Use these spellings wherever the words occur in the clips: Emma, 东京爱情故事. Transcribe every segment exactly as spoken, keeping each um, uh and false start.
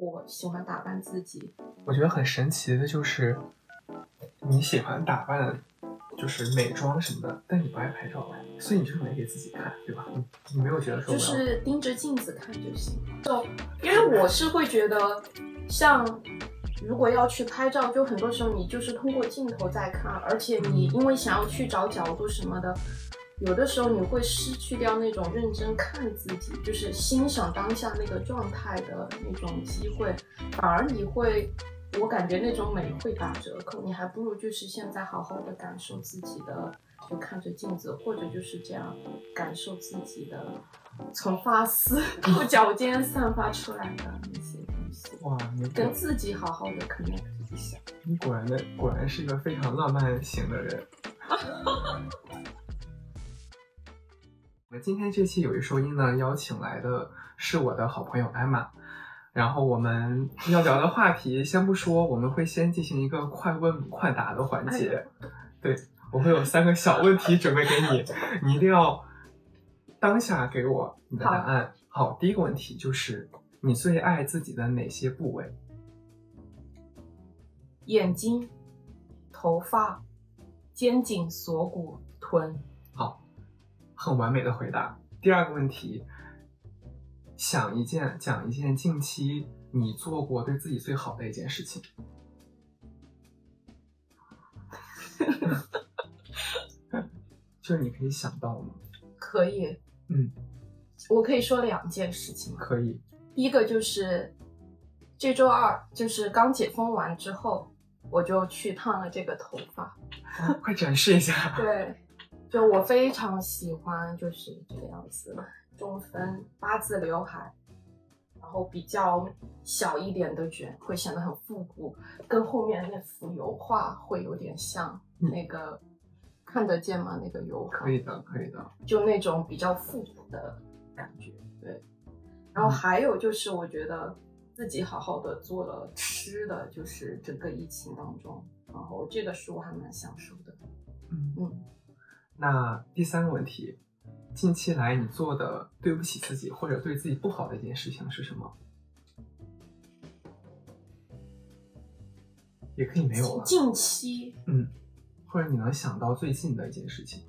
我喜欢打扮自己。我觉得很神奇的就是你喜欢打扮就是美妆什么的，但你不爱拍照吧，所以你就是没给自己看，对吧？你没有觉得说就是盯着镜子看就行。就因为我是会觉得像如果要去拍照，就很多时候你就是通过镜头在看，而且你因为想要去找角度什么的，有的时候你会失去掉那种认真看自己，就是欣赏当下那个状态的那种机会，反而你会，我感觉那种美会打折扣，你还不如就是现在好好的感受自己的，就看着镜子，或者就是这样感受自己的，从发丝到脚尖散发出来的那些东西。哇，你跟自己好好的 connect 一下。你果然的，果然是一个非常浪漫型的人。我们今天这期有一说一呢，邀请来的是我的好朋友艾玛。然后我们要聊的话题先不说，我们会先进行一个快问快答的环节。对，我会有三个小问题准备给你，你一定要当下给我你的答案。 好, 好，第一个问题就是你最爱自己的哪些部位？眼睛、头发、肩颈、锁骨、臀。好，很完美的回答。第二个问题，想一件讲一件近期你做过对自己最好的一件事情。就是你可以想到吗？可以。嗯，我可以说两件事情。可以。第一个就是这周二，就是刚解封完之后，我就去烫了这个头发。哦，快展示一下。对，就我非常喜欢就是这个样子，中分八字刘海，然后比较小一点的卷，会显得很复古，跟后面那幅油画会有点像。嗯，那个看得见吗？那个油画可以的，可以的，就那种比较复古的感觉。对，然后还有就是我觉得自己好好的做了吃的，就是整个疫情当中，然后这个是我还蛮享受的。嗯嗯，那第三个问题，近期来你做的对不起自己或者对自己不好的一件事情是什么？也可以没有了。近期，嗯，或者你能想到最近的一件事情。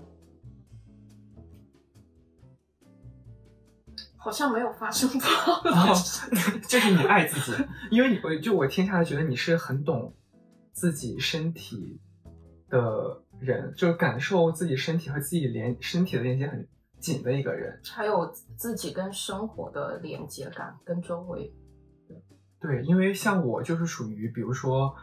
好像没有发生过。哦，就是你爱自己。因为你就我听下来觉得你是很懂自己身体的人，就是感受自己身体和自己连身体的连接很紧的一个人，还有自己跟生活的连接感，跟周围。 对, 对，因为像我就是属于比如说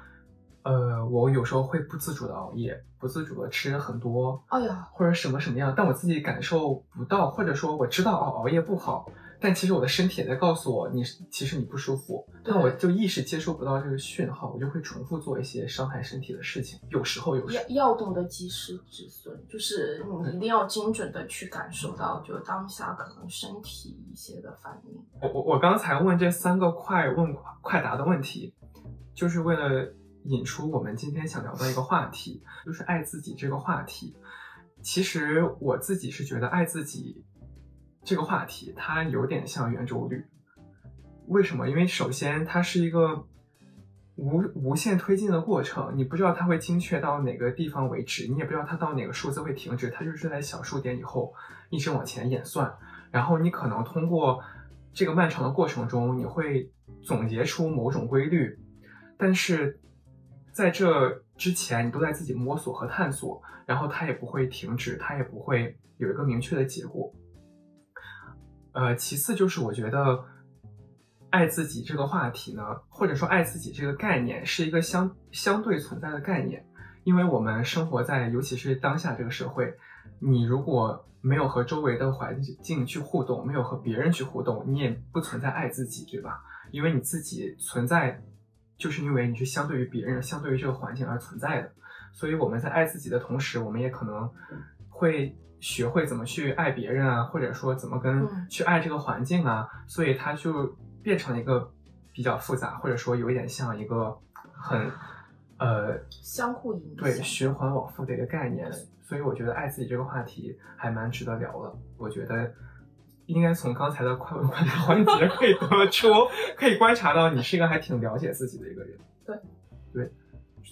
呃，我有时候会不自主的熬夜，不自主的吃很多，哎呀，或者什么什么样，但我自己感受不到，或者说我知道熬夜不好，但其实我的身体也在告诉我你其实你不舒服，但我就一时接收不到这个讯号，我就会重复做一些伤害身体的事情。有时候有时候 要, 要懂得及时止损，就是你一定要精准的去感受到就当下可能身体一些的反应。我我我刚才问这三个快问快答的问题，就是为了引出我们今天想聊的一个话题，就是爱自己这个话题。其实我自己是觉得爱自己这个话题它有点像圆周率。为什么？因为首先它是一个 无, 无限推进的过程，你不知道它会精确到哪个地方为止，你也不知道它到哪个数字会停止，它就是在小数点以后一直往前演算，然后你可能通过这个漫长的过程中你会总结出某种规律，但是在这之前你都在自己摸索和探索，然后它也不会停止，它也不会有一个明确的结果。呃，其次就是我觉得爱自己这个话题呢，或者说爱自己这个概念是一个相相对存在的概念，因为我们生活在尤其是当下这个社会，你如果没有和周围的环境去互动，没有和别人去互动，你也不存在爱自己，对吧？因为你自己存在就是因为你是相对于别人，相对于这个环境而存在的，所以我们在爱自己的同时，我们也可能会学会怎么去爱别人啊，或者说怎么跟去爱这个环境啊，嗯，所以它就变成一个比较复杂，或者说有一点像一个很呃相互影响，对，循环往复的一个概念。所以我觉得爱自己这个话题还蛮值得聊的。我觉得应该从刚才的快问快答环节可以得出，可以观察到你是一个还挺了解自己的一个人。对，对，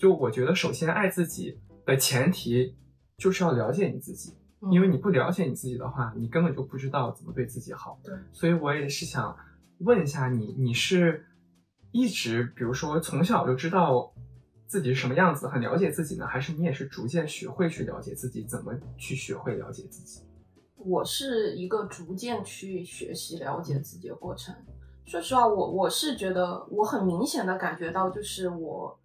就我觉得首先爱自己的前提就是要了解你自己，嗯、因为你不了解你自己的话，你根本就不知道怎么对自己好。对，所以我也是想问一下你，你是一直比如说从小就知道自己什么样子，很了解自己呢，还是你也是逐渐学会去了解自己，怎么去学会了解自己？我是一个逐渐去学习了解自己的过程。说实话，我我是觉得我很明显的感觉到，就是我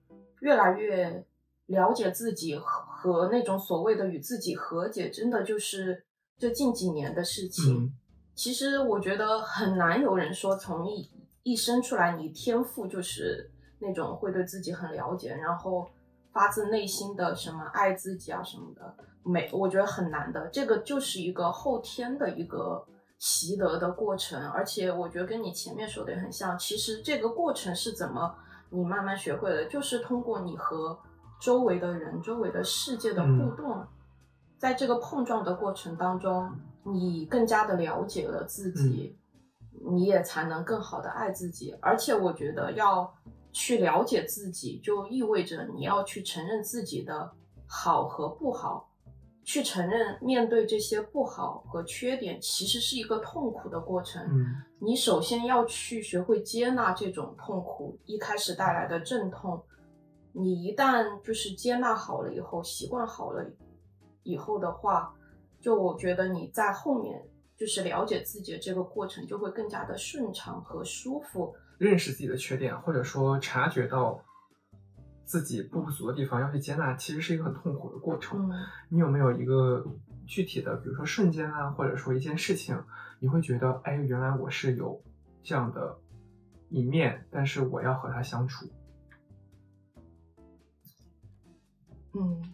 越来越了解自己和那种所谓的与自己和解，真的就是这近几年的事情。嗯、其实我觉得很难有人说从一一生出来你天赋就是那种会对自己很了解，然后发自内心的什么爱自己啊什么的，没，我觉得很难的。这个就是一个后天的一个习得的过程，而且我觉得跟你前面说的也很像。其实这个过程是怎么你慢慢学会的，就是通过你和周围的人、周围的世界的互动，嗯、在这个碰撞的过程当中，你更加的了解了自己，嗯、你也才能更好的爱自己。而且我觉得要去了解自己，就意味着你要去承认自己的好和不好，去承认面对这些不好和缺点，其实是一个痛苦的过程。嗯、你首先要去学会接纳这种痛苦一开始带来的阵痛，你一旦就是接纳好了以后，习惯好了以后的话，就我觉得你在后面就是了解自己的这个过程就会更加的顺畅和舒服。认识自己的缺点，或者说察觉到自己不足的地方要去接纳，其实是一个很痛苦的过程。嗯、你有没有一个具体的比如说瞬间啊，或者说一件事情，你会觉得哎，原来我是有这样的一面，但是我要和他相处？嗯，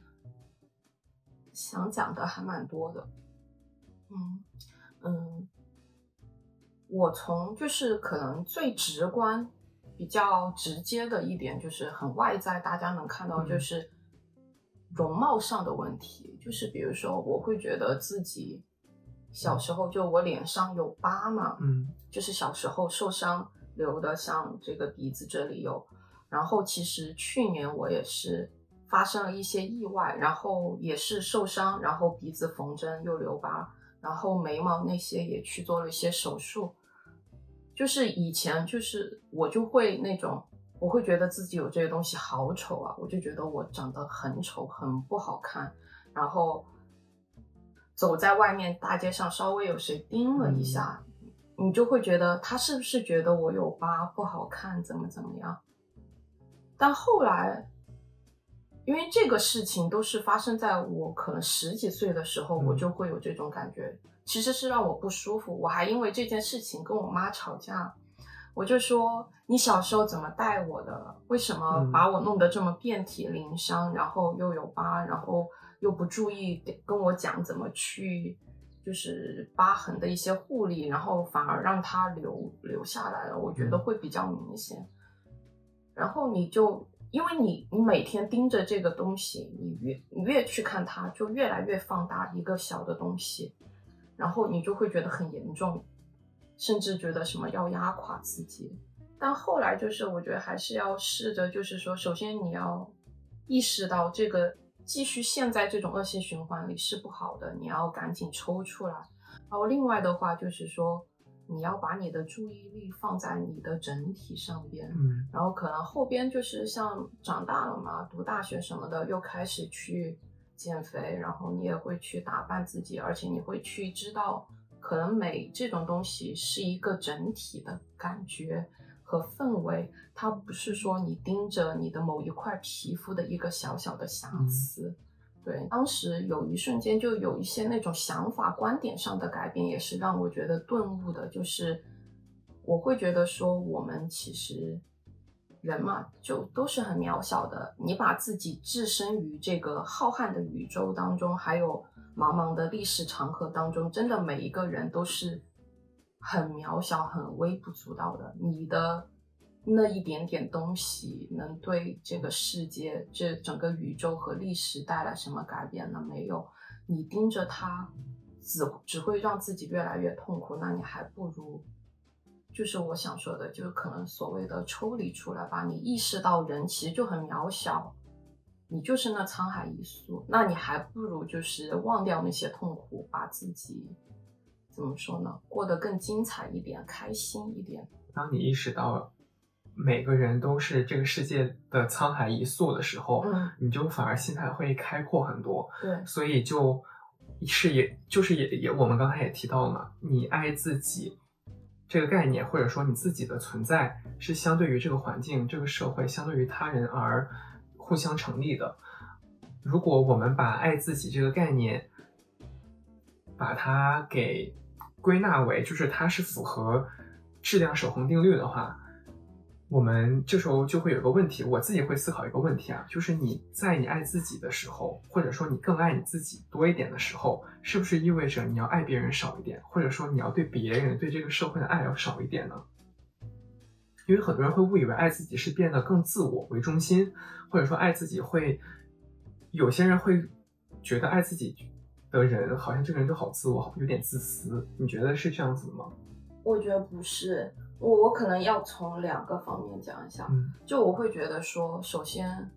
想讲的还蛮多的。嗯嗯我从就是可能最直观比较直接的一点，就是很外在大家能看到，就是容貌上的问题。就是比如说我会觉得自己小时候就我脸上有疤嘛，嗯就是小时候受伤留的，像这个鼻子这里有。然后其实去年我也是发生了一些意外，然后也是受伤，然后鼻子缝针又留疤，然后眉毛那些也去做了一些手术。就是以前就是我就会那种，我会觉得自己有这些东西好丑啊，我就觉得我长得很丑，很不好看。然后走在外面大街上，稍微有谁盯了一下，嗯、你就会觉得他是不是觉得我有疤不好看，怎么怎么样。但后来因为这个事情都是发生在我可能十几岁的时候，我就会有这种感觉，其实是让我不舒服。我还因为这件事情跟我妈吵架，我就说你小时候怎么带我的，为什么把我弄得这么遍体鳞伤，然后又有疤，然后又不注意跟我讲怎么去就是疤痕的一些护理，然后反而让它留留下来了，我觉得会比较明显。然后你就因为你你每天盯着这个东西，你越你越去看它，就越来越放大一个小的东西，然后你就会觉得很严重，甚至觉得什么要压垮自己。但后来就是我觉得还是要试着，就是说首先你要意识到这个继续陷在这种恶性循环里是不好的，你要赶紧抽出来。然后另外的话就是说你要把你的注意力放在你的整体上边，嗯、然后可能后边就是像长大了嘛，读大学什么的，又开始去减肥，然后你也会去打扮自己，而且你会去知道可能美这种东西是一个整体的感觉和氛围，它不是说你盯着你的某一块皮肤的一个小小的瑕疵。嗯对，当时有一瞬间就有一些那种想法观点上的改变，也是让我觉得顿悟的。就是我会觉得说我们其实人嘛就都是很渺小的，你把自己置身于这个浩瀚的宇宙当中，还有茫茫的历史长河当中，真的每一个人都是很渺小很微不足道的，你的那一点点东西能对这个世界这整个宇宙和历史带来什么改变呢？没有。你盯着它只只会让自己越来越痛苦，那你还不如就是我想说的，就是可能所谓的抽离出来吧，你意识到人其实就很渺小，你就是那沧海一粟，那你还不如就是忘掉那些痛苦，把自己怎么说呢，过得更精彩一点，开心一点。当你意识到每个人都是这个世界的沧海一粟的时候、嗯、你就反而心态会开阔很多。对，所以就是也就是也也我们刚才也提到了嘛，你爱自己这个概念，或者说你自己的存在是相对于这个环境这个社会相对于他人而互相成立的。如果我们把爱自己这个概念把它给归纳为就是它是符合质量守恒定律的话，我们这时候就会有个问题，我自己会思考一个问题啊，就是你在你爱自己的时候，或者说你更爱你自己多一点的时候，是不是意味着你要爱别人少一点，或者说你要对别人对这个社会的爱要少一点呢？因为很多人会误以为爱自己是变得更自我为中心，或者说爱自己会，有些人会觉得爱自己的人好像这个人就好自我，有点自私，你觉得是这样子的吗？我觉得不是，我我可能要从两个方面讲一下。嗯，就我会觉得说，首先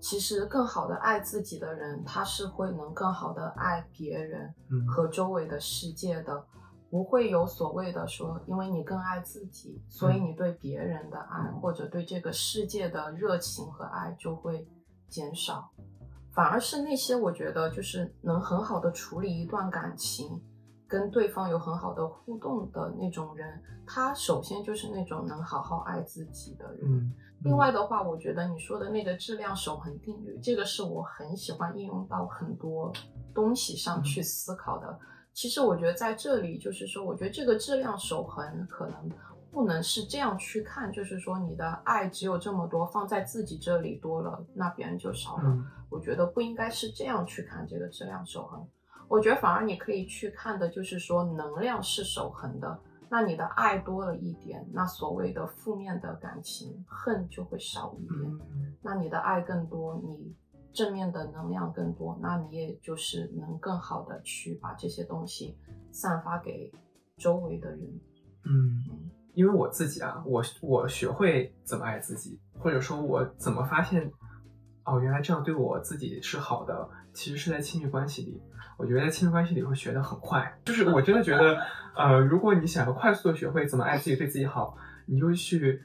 其实更好的爱自己的人，他是会能更好的爱别人和周围的世界的、嗯、不会有所谓的说因为你更爱自己，所以你对别人的爱、嗯、或者对这个世界的热情和爱就会减少。反而是那些我觉得就是能很好的处理一段感情，跟对方有很好的互动的那种人，他首先就是那种能好好爱自己的人、嗯、另外的话，我觉得你说的那个质量守恒定律，这个是我很喜欢应用到很多东西上去思考的、嗯、其实我觉得在这里就是说，我觉得这个质量守恒可能不能是这样去看，就是说你的爱只有这么多，放在自己这里多了，那别人就少了、嗯、我觉得不应该是这样去看这个质量守恒。我觉得反而你可以去看的就是说，能量是守恒的，那你的爱多了一点，那所谓的负面的感情恨就会少一点、嗯、那你的爱更多，你正面的能量更多，那你也就是能更好的去把这些东西散发给周围的人。嗯，因为我自己啊，我我学会怎么爱自己，或者说我怎么发现哦，原来这样对我自己是好的，其实是在亲密关系里。我觉得在亲密关系里会学得很快，就是我真的觉得呃，如果你想要快速的学会怎么爱自己对自己好，你就去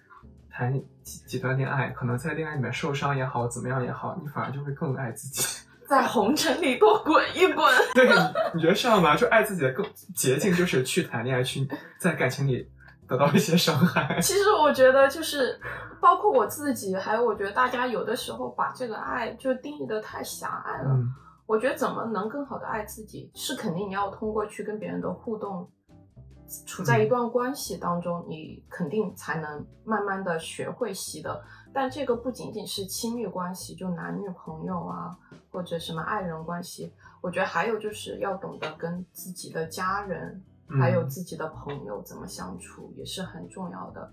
谈几几段恋爱，可能在恋爱里面受伤也好怎么样也好，你反而就会更爱自己，在红尘里多滚一滚。对，你觉得这样吗？就爱自己的更捷径就是去谈恋爱，去在感情里得到一些伤害。其实我觉得就是包括我自己，还有我觉得大家有的时候把这个爱就定义得太狭隘了、嗯、我觉得怎么能更好的爱自己，是肯定你要通过去跟别人的互动，处在一段关系当中、嗯、你肯定才能慢慢的学会习的。但这个不仅仅是亲密关系，就男女朋友啊或者什么爱人关系，我觉得还有就是要懂得跟自己的家人还有自己的朋友怎么相处也是很重要的，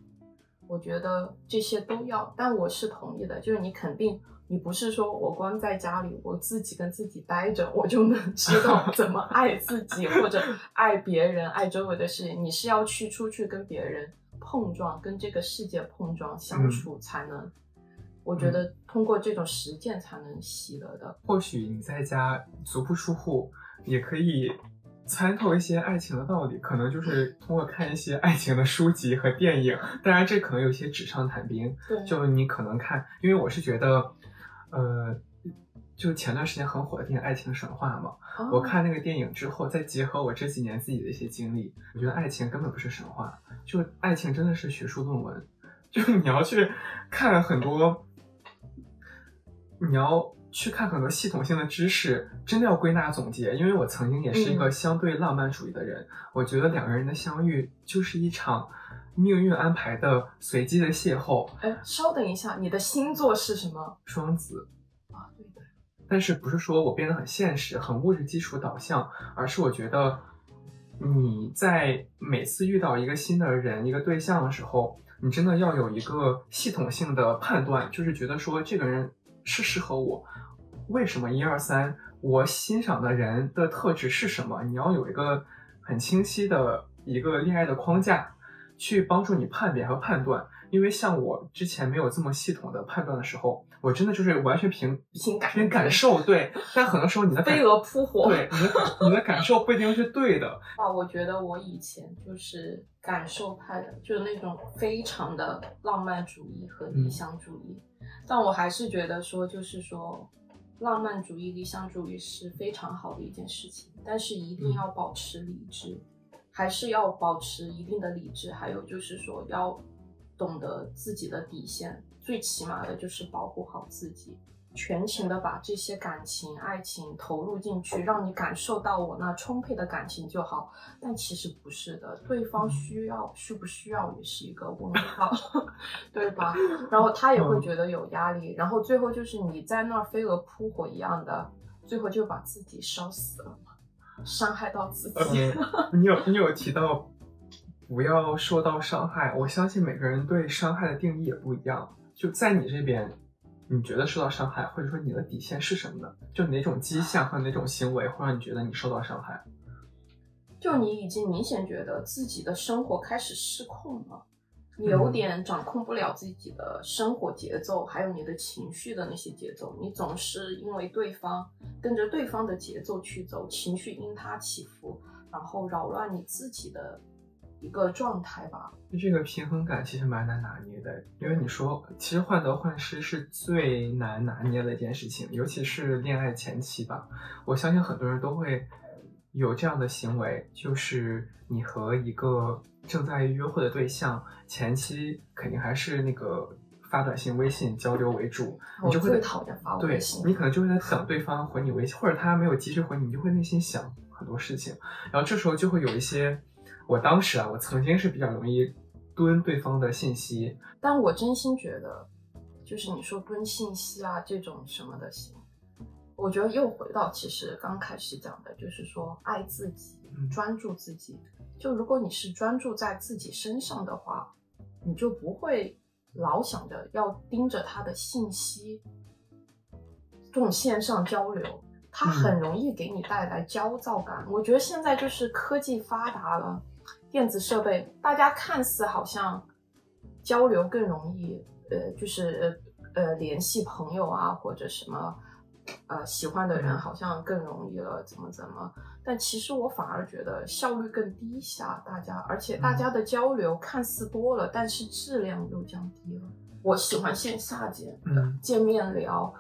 我觉得这些都要。但我是同意的，就是你肯定你不是说我光在家里我自己跟自己待着我就能知道怎么爱自己或者爱别人爱周围的事情，你是要去出去跟别人碰撞，跟这个世界碰撞相处才能、嗯、我觉得通过这种实践才能习得的。或许你在家足不出户也可以参透一些爱情的道理，可能就是通过看一些爱情的书籍和电影，当然这可能有些纸上谈兵。就你可能看，因为我是觉得呃，就前段时间很火的电影《爱情神话》嘛、哦、我看那个电影之后再结合我这几年自己的一些经历，我觉得爱情根本不是神话，就爱情真的是学术论文，就你要去看很多你要去看很多系统性的知识，真的要归纳总结。因为我曾经也是一个相对浪漫主义的人、嗯、我觉得两个人的相遇就是一场命运安排的随机的邂逅。哎，稍等一下，你的星座是什么？双子啊，对的。但是不是说我变得很现实很物质基础导向，而是我觉得你在每次遇到一个新的人一个对象的时候，你真的要有一个系统性的判断，就是觉得说这个人是适合我，为什么一二三我欣赏的人的特质是什么，你要有一个很清晰的一个恋爱的框架去帮助你判别和判断。因为像我之前没有这么系统的判断的时候，我真的就是完全凭凭感受，对。但很多时候你的飞蛾扑火，对你的你的感受不一定是对的。啊，我觉得我以前就是感受派的，就是那种非常的浪漫主义和理想主义。嗯、但我还是觉得说，就是说，浪漫主义、理想主义是非常好的一件事情，但是一定要保持理智，嗯、还是要保持一定的理智，还有就是说要。懂得自己的底线，最起码的就是保护好自己，全情的把这些感情爱情投入进去，让你感受到我那充沛的感情就好。但其实不是的，对方需要需不需要也是一个问号对吧？然后他也会觉得有压力，然后最后就是你在那儿飞蛾扑火一样的，最后就把自己烧死了，伤害到自己、嗯、你有你有提到不要受到伤害，我相信每个人对伤害的定义也不一样。就在你这边，你觉得受到伤害，或者说你的底线是什么呢？就哪种迹象和哪种行为会让你觉得你受到伤害？就你已经明显觉得自己的生活开始失控了，你有点掌控不了自己的生活节奏，还有你的情绪的那些节奏，你总是因为对方，跟着对方的节奏去走，情绪因他起伏，然后扰乱你自己的一个状态吧。这个平衡感其实蛮难拿捏的，因为你说其实患得患失是最难拿捏的一件事情，尤其是恋爱前期吧。我相信很多人都会有这样的行为，就是你和一个正在约会的对象前期肯定还是那个发短信微信交流为主，你就会我最讨厌发微信，对，你可能就会在想对方回你微信，或者他没有及时回你，你就会内心想很多事情，然后这时候就会有一些，我当时啊，我曾经是比较容易蹲对方的信息，但我真心觉得，就是你说蹲信息啊这种什么的行，我觉得又回到其实刚开始讲的，就是说爱自己，专注自己。就如果你是专注在自己身上的话，你就不会老想着要盯着他的信息，这种线上交流。它很容易给你带来焦躁感、嗯、我觉得现在就是科技发达了，电子设备，大家看似好像交流更容易，呃，就是呃联系朋友啊或者什么呃喜欢的人好像更容易了怎么怎么，但其实我反而觉得效率更低下，大家而且大家的交流看似多了，但是质量又降低了。我喜欢线下见、嗯、见面聊，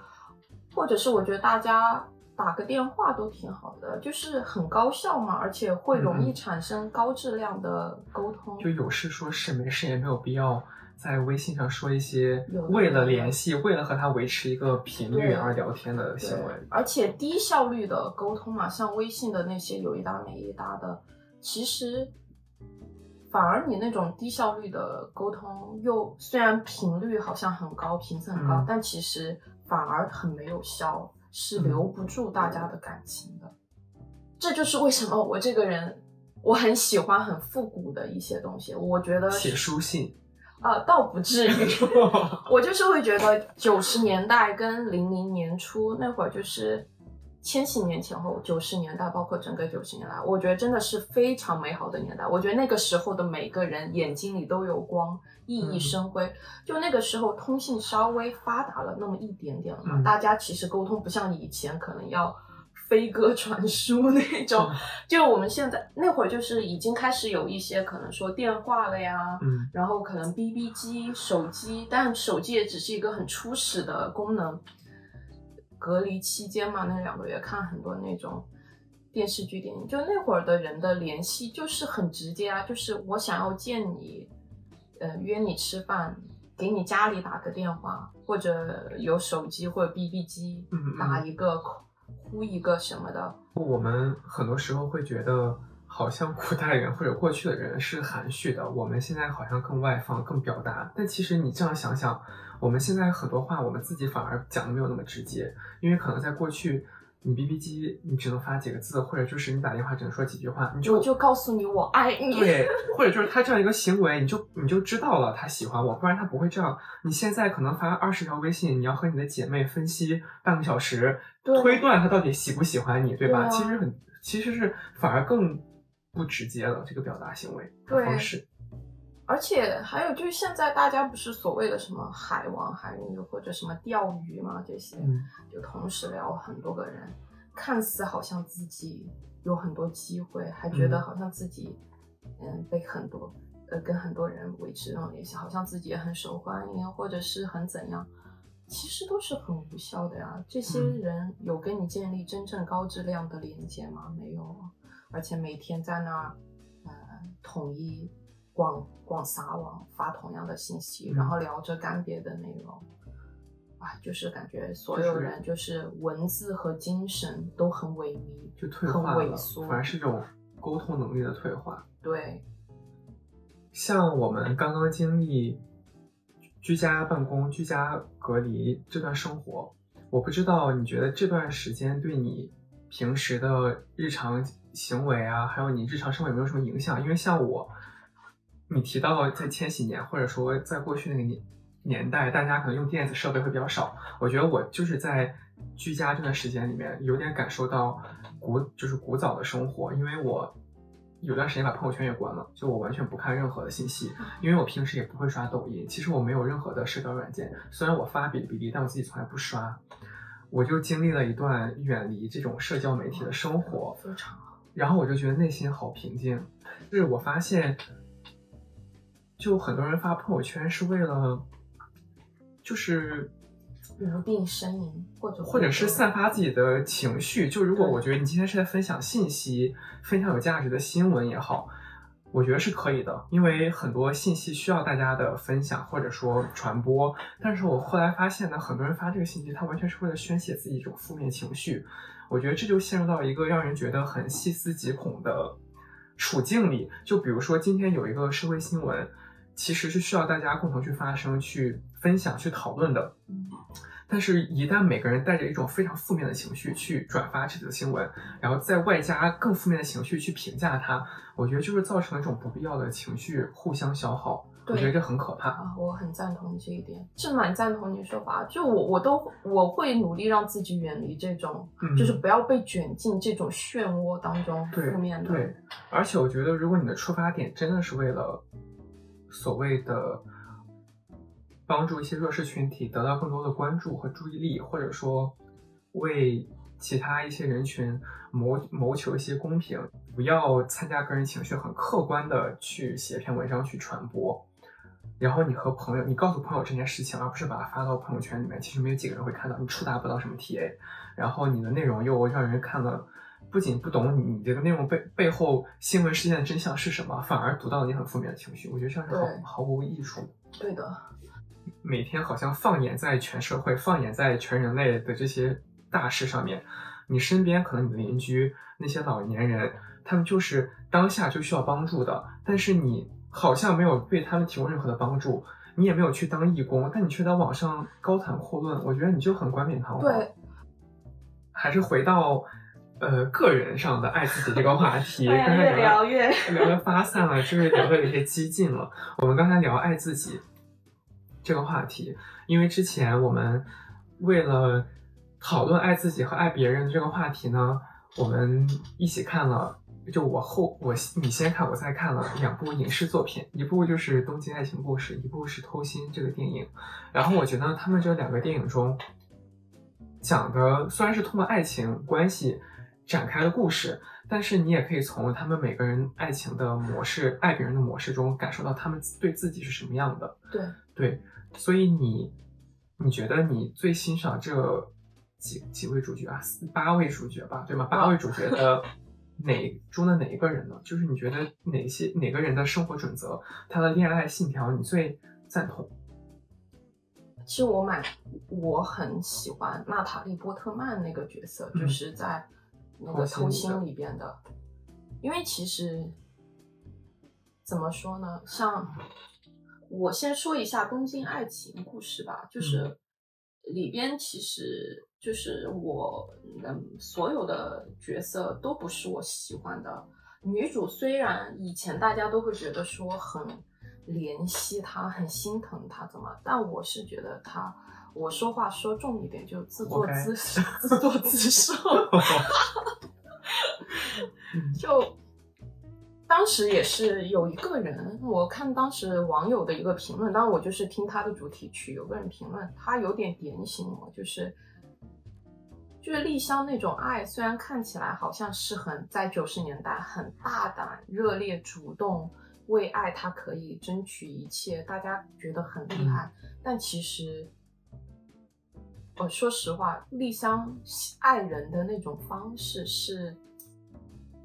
或者是我觉得大家打个电话都挺好的，就是很高效嘛，而且会容易产生高质量的沟通、嗯、就有事说事，没事也没有必要在微信上说一些为了联系为了和他维持一个频率而聊天的行为，而且低效率的沟通嘛，像微信的那些有一搭没一搭的，其实反而你那种低效率的沟通又虽然频率好像很高，频次很高、嗯、但其实反而很没有效，是留不住大家的感情的、嗯、这就是为什么我这个人我很喜欢很复古的一些东西，我觉得写书信啊、呃，倒不至于我就是会觉得九十年代跟零零年初那会儿，就是千禧年前后，九十年代包括整个九十年代，我觉得真的是非常美好的年代。我觉得那个时候的每个人眼睛里都有光，熠熠生辉、嗯、就那个时候通信稍微发达了那么一点点了嘛、嗯、大家其实沟通不像以前可能要飞鸽传书那种、嗯、就我们现在那会儿就是已经开始有一些可能说电话了呀、嗯、然后可能 B B 机手机，但手机也只是一个很初始的功能。隔离期间嘛，那两个月看很多那种电视剧电影，就那会儿的人的联系就是很直接啊，就是我想要见你，呃，约你吃饭，给你家里打个电话，或者有手机或者 B B 机打一个呼一个什么的。我们很多时候会觉得好像古代人或者过去的人是含蓄的，我们现在好像更外放更表达，但其实你这样想想，我们现在很多话我们自己反而讲的没有那么直接，因为可能在过去你 B B 机你只能发几个字，或者就是你打电话只能说几句话，你就我就告诉你我爱你，对，或者就是他这样一个行为，你就你就知道了他喜欢我，不然他不会这样。你现在可能发二十条微信，你要和你的姐妹分析半个小时，推断他到底喜不喜欢你，对吧？对啊、其实很其实是反而更不直接了，这个表达行为的方式。而且还有就是现在大家不是所谓的什么海王海女或者什么钓鱼嘛，这些、嗯、就同时聊很多个人，看似好像自己有很多机会，还觉得好像自己嗯、呃、被很多呃跟很多人维持那种联系，好像自己也很受欢迎或者是很怎样，其实都是很无效的呀。这些人有跟你建立真正高质量的连接吗？没有。而且每天在那儿呃统一广广撒网发同样的信息、嗯、然后聊着干别的内容，哇、啊，就是感觉所有人就是文字和精神都很萎靡，就退化了，很萎缩，反而是这种沟通能力的退化。对，像我们刚刚经历居家办公居家隔离这段生活，我不知道你觉得这段时间对你平时的日常行为啊还有你日常生活有没有什么影响？因为像我你提到在千禧年或者说在过去那个年代，大家可能用电子设备会比较少，我觉得我就是在居家这段时间里面有点感受到古就是古早的生活，因为我有段时间把朋友圈也关了，就我完全不看任何的信息，因为我平时也不会刷抖音，其实我没有任何的社交软件，虽然我发哔哩哔哩但我自己从来不刷，我就经历了一段远离这种社交媒体的生活，非常好，然后我就觉得内心好平静。就是我发现就很多人发朋友圈是为了就是无病呻吟或者或者是散发自己的情绪，就如果我觉得你今天是在分享信息，分享有价值的新闻也好，我觉得是可以的，因为很多信息需要大家的分享或者说传播，但是我后来发现呢，很多人发这个信息他完全是为了宣泄自己一种负面情绪，我觉得这就陷入到一个让人觉得很细思极恐的处境里。就比如说今天有一个社会新闻其实是需要大家共同去发声去分享去讨论的，但是一旦每个人带着一种非常负面的情绪去转发这则新闻，然后再外加更负面的情绪去评价它，我觉得就是造成一种不必要的情绪互相消耗，我觉得这很可怕、啊、我很赞同这一点，是蛮赞同你说法，就我我都我会努力让自己远离这种、嗯、就是不要被卷进这种漩涡当中负面的。 对, 对，而且我觉得如果你的出发点真的是为了所谓的帮助一些弱势群体得到更多的关注和注意力，或者说为其他一些人群谋谋求一些公平，不要参加个人情绪，很客观的去写篇文章去传播，然后你和朋友你告诉朋友这件事情，而不是把它发到朋友圈里面，其实没有几个人会看到，你触达不到什么 T A， 然后你的内容又让人看了不仅不懂你这个内容背背后新闻事件的真相是什么，反而读到你很负面的情绪，我觉得这样是毫毫无益处。对的，每天好像放眼在全社会放眼在全人类的这些大事上面，你身边可能你的邻居那些老年人他们就是当下就需要帮助的，但是你好像没有对他们提供任何的帮助，你也没有去当义工，但你却在网上高谈阔论，我觉得你就很冠冕堂皇。对，还是回到呃，个人上的爱自己这个话题，刚才越聊越聊得发散了，就是聊得有些激进了。我们刚才聊爱自己这个话题，因为之前我们为了讨论爱自己和爱别人这个话题呢，我们一起看了，就我后我你先看我再看了两部影视作品，一部就是《东京爱情故事》，一部是《偷心》这个电影。然后我觉得他们这两个电影中讲的虽然是通过爱情关系展开的故事，但是你也可以从他们每个人爱情的模式爱别人的模式中感受到他们对自己是什么样的。对对，所以你你觉得你最欣赏这几几位主角啊，八位主角吧，对吗？八位主角的哪中的哪一个人呢？就是你觉得哪些哪个人的生活准则他的恋爱信条你最赞同？其实我蛮我很喜欢娜塔莉波特曼那个角色、嗯、就是在那个偷心里边的，因为其实怎么说呢，像我先说一下《东京爱情故事》吧，就是里边其实就是我嗯所有的角色都不是我喜欢的。女主虽然以前大家都会觉得说很怜惜她，很心疼她怎么，但我是觉得她，我说话说重一点就自作自受，自作自受。就当时也是有一个人，我看当时网友的一个评论，当然我就是听他的主题曲，有个人评论他有点点醒我，就是就是丽香那种爱，虽然看起来好像是很在九十年代很大胆、热烈、主动，为爱他可以争取一切，大家觉得很厉害，但其实我、呃、说实话，丽香爱人的那种方式是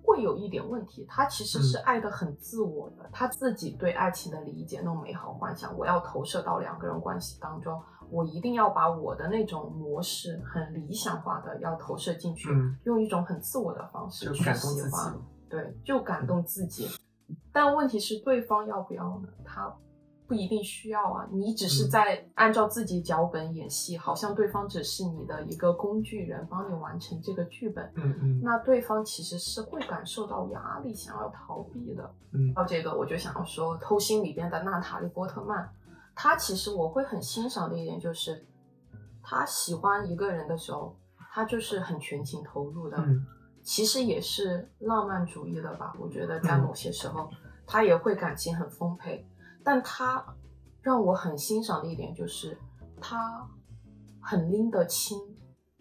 会有一点问题，他其实是爱得很自我的，他、嗯、自己对爱情的理解，那种美好幻想，我要投射到两个人关系当中，我一定要把我的那种模式很理想化的要投射进去、嗯、用一种很自我的方式去喜欢，对，就感动自己、嗯、但问题是对方要不要呢？他不一定需要啊，你只是在按照自己脚本演戏、嗯、好像对方只是你的一个工具人，帮你完成这个剧本、嗯嗯、那对方其实是会感受到压力，想要逃避的、嗯、到这个我就想要说偷心里边的娜塔莉波特曼，她其实我会很欣赏的一点就是她喜欢一个人的时候她就是很全情投入的、嗯、其实也是浪漫主义的吧，我觉得在某些时候、嗯、她也会感情很丰沛，但他让我很欣赏的一点就是他很拎得清，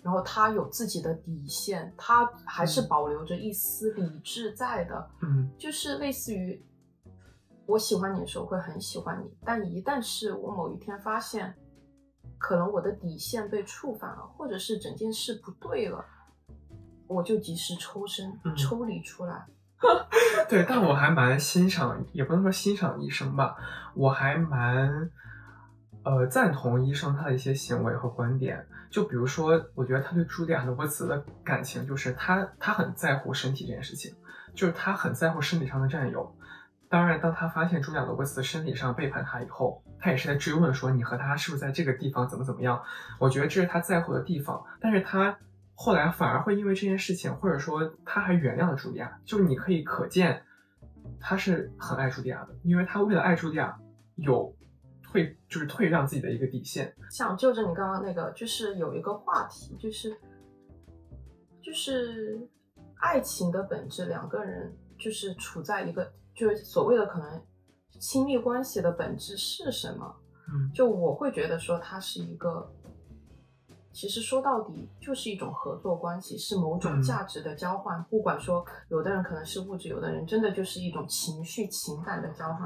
然后他有自己的底线，他还是保留着一丝理智在的、嗯、就是类似于我喜欢你的时候会很喜欢你，但一旦是我某一天发现可能我的底线被触犯了，或者是整件事不对了，我就及时抽身、嗯、抽离出来。对，但我还蛮欣赏，也不能说欣赏医生吧，我还蛮呃赞同医生他的一些行为和观点。就比如说我觉得他对茱莉亚罗伯茨的感情，就是他他很在乎身体这件事情，就是他很在乎身体上的占有。当然当他发现茱莉亚罗伯茨身体上背叛他以后，他也是在追问说你和他是不是在这个地方怎么怎么样，我觉得这是他在乎的地方，但是他后来反而会因为这件事情，或者说他还原谅了茱莉亚，就是你可以可见他是很爱茱莉亚的，因为他为了爱茱莉亚有退，就是退让自己的一个底线。想就着你刚刚那个，就是有一个话题，就是就是爱情的本质，两个人就是处在一个，就是所谓的可能亲密关系的本质是什么？嗯，就我会觉得说它是一个。其实说到底就是一种合作关系，是某种价值的交换、嗯、不管说有的人可能是物质，有的人真的就是一种情绪情感的交换。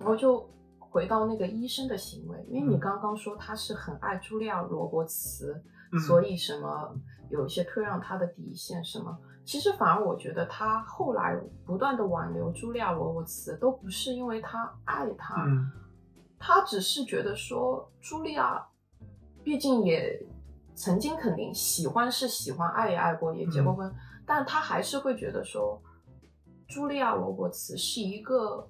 然后就回到那个医生的行为，因为你刚刚说他是很爱茱莉亚罗伯茨、嗯、所以什么有一些退让他的底线什么，其实反而我觉得他后来不断的挽留茱莉亚罗伯茨都不是因为他爱他、嗯、他只是觉得说茱莉亚毕竟也曾经肯定喜欢是喜欢，爱也爱过，也结过婚、嗯、但他还是会觉得说茱莉亚罗伯茨是一个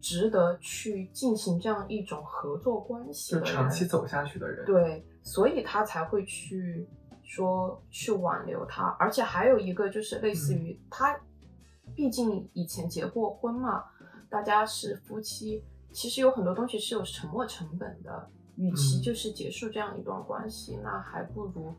值得去进行这样一种合作关系的人，就长期走下去的人，对，所以他才会去说去挽留他。而且还有一个就是类似于、嗯、他毕竟以前结过婚嘛，大家是夫妻，其实有很多东西是有沉没成本的，与其就是结束这样一段关系、嗯、那还不如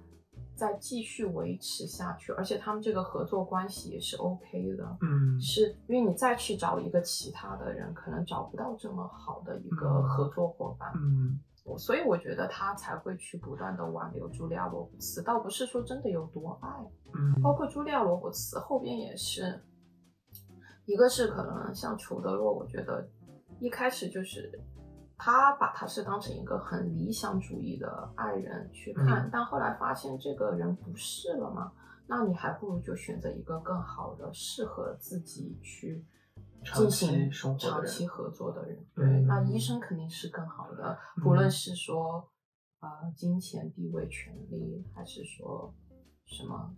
再继续维持下去。而且他们这个合作关系也是 OK 的，嗯，是因为你再去找一个其他的人可能找不到这么好的一个合作伙伴，嗯，所以我觉得他才会去不断的挽留茱莉亚罗伯茨，倒不是说真的有多爱，嗯，包括茱莉亚罗伯茨后边也是，一个是可能像裘德洛，我觉得一开始就是他把他是当成一个很理想主义的爱人去看、嗯、但后来发现这个人不是了嘛，那你还不如就选择一个更好的适合自己去进行长期合作的人，对、嗯、那医生肯定是更好的，不论是说、嗯呃、金钱地位权利，还是说什么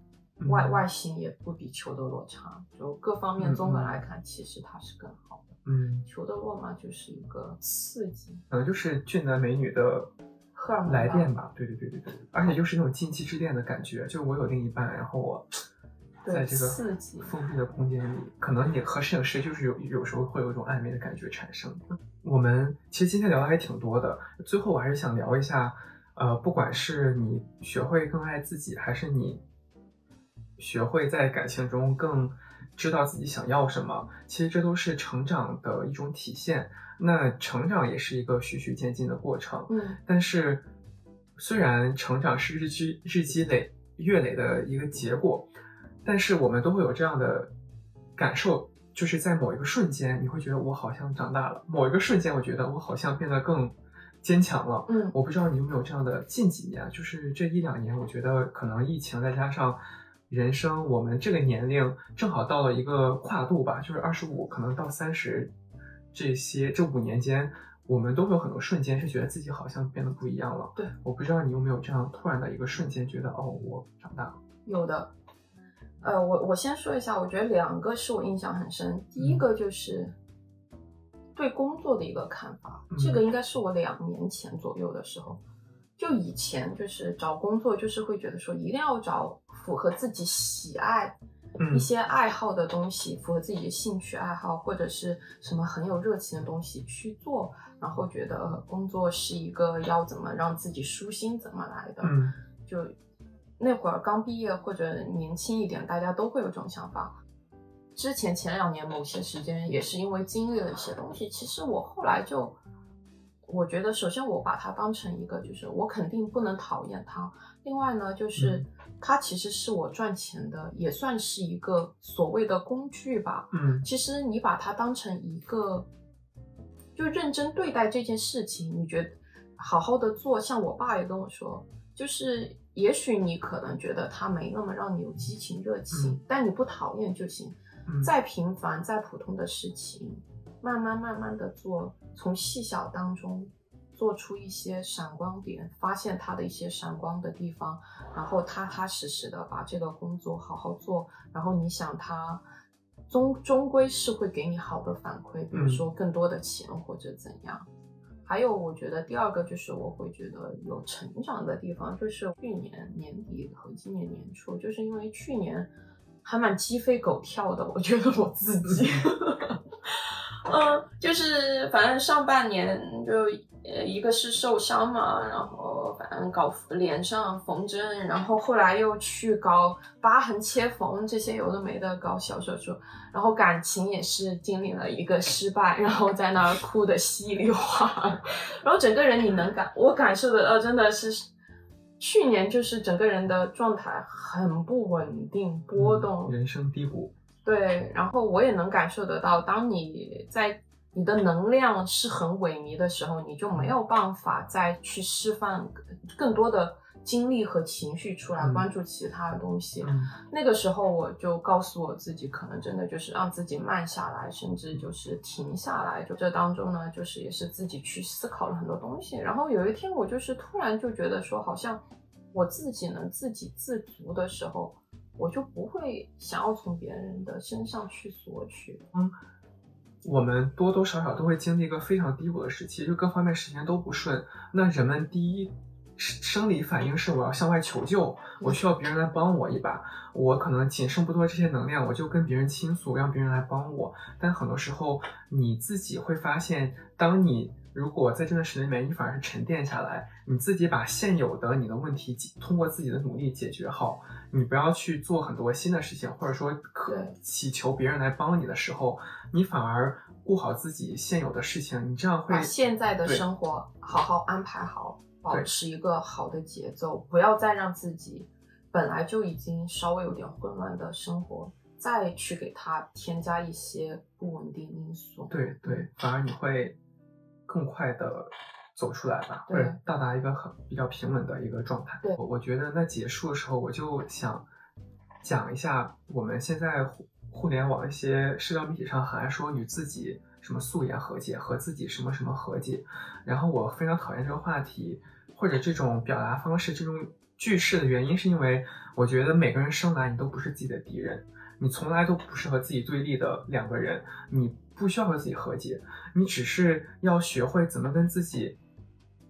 外、嗯、外形也不比裘德洛差，就各方面综合来看、嗯、其实他是更好的。嗯，裘德洛嘛，就是一个刺激，可能就是俊男美女的荷尔蒙来电吧，对对对对对，而且就是那种近期之恋的感觉，就是我有另一半，然后我在这个封闭的空间里，可能也和摄影师就是有有时候会有一种暧昧的感觉产生。我们其实今天聊的还挺多的，最后我还是想聊一下，呃，不管是你学会更爱自己，还是你学会在感情中更知道自己想要什么，其实这都是成长的一种体现。那成长也是一个循序渐进的过程，嗯，但是虽然成长是日积日积累月累的一个结果，但是我们都会有这样的感受，就是在某一个瞬间你会觉得我好像长大了，某一个瞬间我觉得我好像变得更坚强了，嗯，我不知道你有没有这样的，近几年就是这一两年，我觉得可能疫情再加上人生，我们这个年龄正好到了一个跨度吧，就是二十五可能到三十。这些这五年间，我们都会有很多瞬间是觉得自己好像变得不一样了。对，我不知道你有没有这样突然的一个瞬间，觉得哦，我长大了。有的，呃，我我先说一下，我觉得两个是我印象很深。第一个就是对工作的一个看法，嗯、这个应该是我两年前左右的时候，就以前就是找工作，就是会觉得说一定要找符合自己喜爱。一些爱好的东西，符合自己的兴趣爱好或者是什么很有热情的东西去做，然后觉得工作是一个要怎么让自己舒心怎么来的，嗯，就那会儿刚毕业或者年轻一点，大家都会有这种想法。之前前两年某些时间也是因为经历了一些东西，其实我后来就我觉得首先我把它当成一个就是我肯定不能讨厌它，另外呢就是、嗯，它其实是我赚钱的，也算是一个所谓的工具吧。嗯，其实你把它当成一个，就认真对待这件事情，你觉得好好的做。像我爸也跟我说，就是也许你可能觉得它没那么让你有激情热情，嗯，但你不讨厌就行。嗯，再平凡再普通的事情，慢慢慢慢的做，从细小当中做出一些闪光点，发现他的一些闪光的地方，然后踏踏实实的把这个工作好好做，然后你想他终终归是会给你好的反馈，比如说更多的钱或者怎样。嗯，还有我觉得第二个就是我会觉得有成长的地方，就是去年年底和今年年初，就是因为去年还蛮鸡飞狗跳的，我觉得我自己嗯，就是反正上半年就呃一个是受伤嘛，然后反正搞脸上缝针，然后后来又去搞疤痕切缝，这些有的没的搞小手术，然后感情也是经历了一个失败，然后在那儿哭得稀里哗啦，然后整个人你能感我感受得到真的是去年就是整个人的状态很不稳定波动，嗯，人生低谷。对，然后我也能感受得到，当你在你的能量是很萎靡的时候，你就没有办法再去释放更多的精力和情绪出来，嗯，关注其他的东西，嗯。那个时候我就告诉我自己，可能真的就是让自己慢下来，甚至就是停下来。就这当中呢，就是也是自己去思考了很多东西。然后有一天我就是突然就觉得说，好像我自己能自给自足的时候，我就不会想要从别人的身上去索取。嗯，我们多多少少都会经历一个非常低谷的时期，就各方面时间都不顺。那人们第一生理反应是我要向外求救，我需要别人来帮我一把。我可能仅剩不多这些能量，我就跟别人倾诉，让别人来帮我。但很多时候你自己会发现，当你如果在这段时间里面，你反而是沉淀下来，你自己把现有的你的问题通过自己的努力解决好，你不要去做很多新的事情，或者说可祈求别人来帮你的时候，你反而顾好自己现有的事情，你这样会把现在的生活好好安排好，保持一个好的节奏，不要再让自己本来就已经稍微有点混乱的生活再去给它添加一些不稳定因素。对对，反而你会更快的走出来吧，或者到达一个很比较平稳的一个状态。对，我觉得在结束的时候，我就想讲一下我们现在互互联网一些社交媒体上很爱说与自己什么素颜和解，和自己什么什么和解。然后我非常讨厌这个话题或者这种表达方式，这种句式的原因是因为我觉得每个人生来你都不是自己的敌人，你从来都不是和自己对立的两个人，你不需要和自己和解，你只是要学会怎么跟自己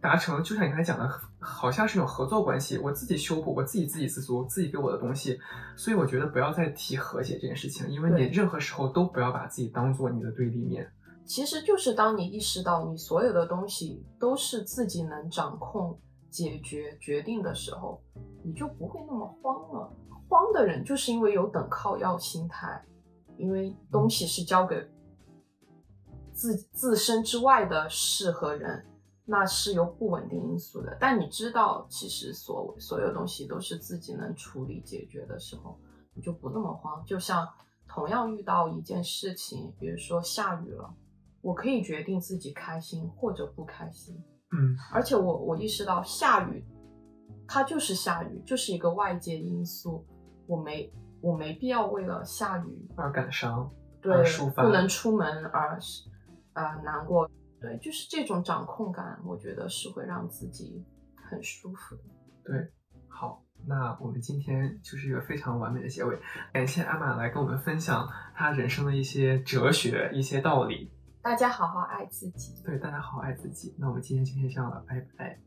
达成，就像你刚才讲的，好像是一种合作关系，我自己修补，我自己自给自足，自己给我的东西。所以我觉得不要再提和解这件事情，因为你任何时候都不要把自己当做你的对立面。其实就是当你意识到你所有的东西都是自己能掌控、解决、决定的时候，你就不会那么慌了。慌的人就是因为有等靠要心态，因为东西是交给自自身之外的事和人，那是有不稳定因素的。但你知道，其实所所有东西都是自己能处理解决的时候，你就不那么慌。就像同样遇到一件事情，比如说下雨了，我可以决定自己开心或者不开心。嗯，而且我我意识到下雨，它就是下雨，就是一个外界因素，我没我没必要为了下雨而感伤，对，不能出门而呃难过，对，就是这种掌控感，我觉得是会让自己很舒服的。对，好。那我们今天就是一个非常完美的结尾，感谢阿玛来跟我们分享她人生的一些哲学、一些道理。大家好好爱自己。对，大家好好爱自己。那我们今天就先这样了，拜拜。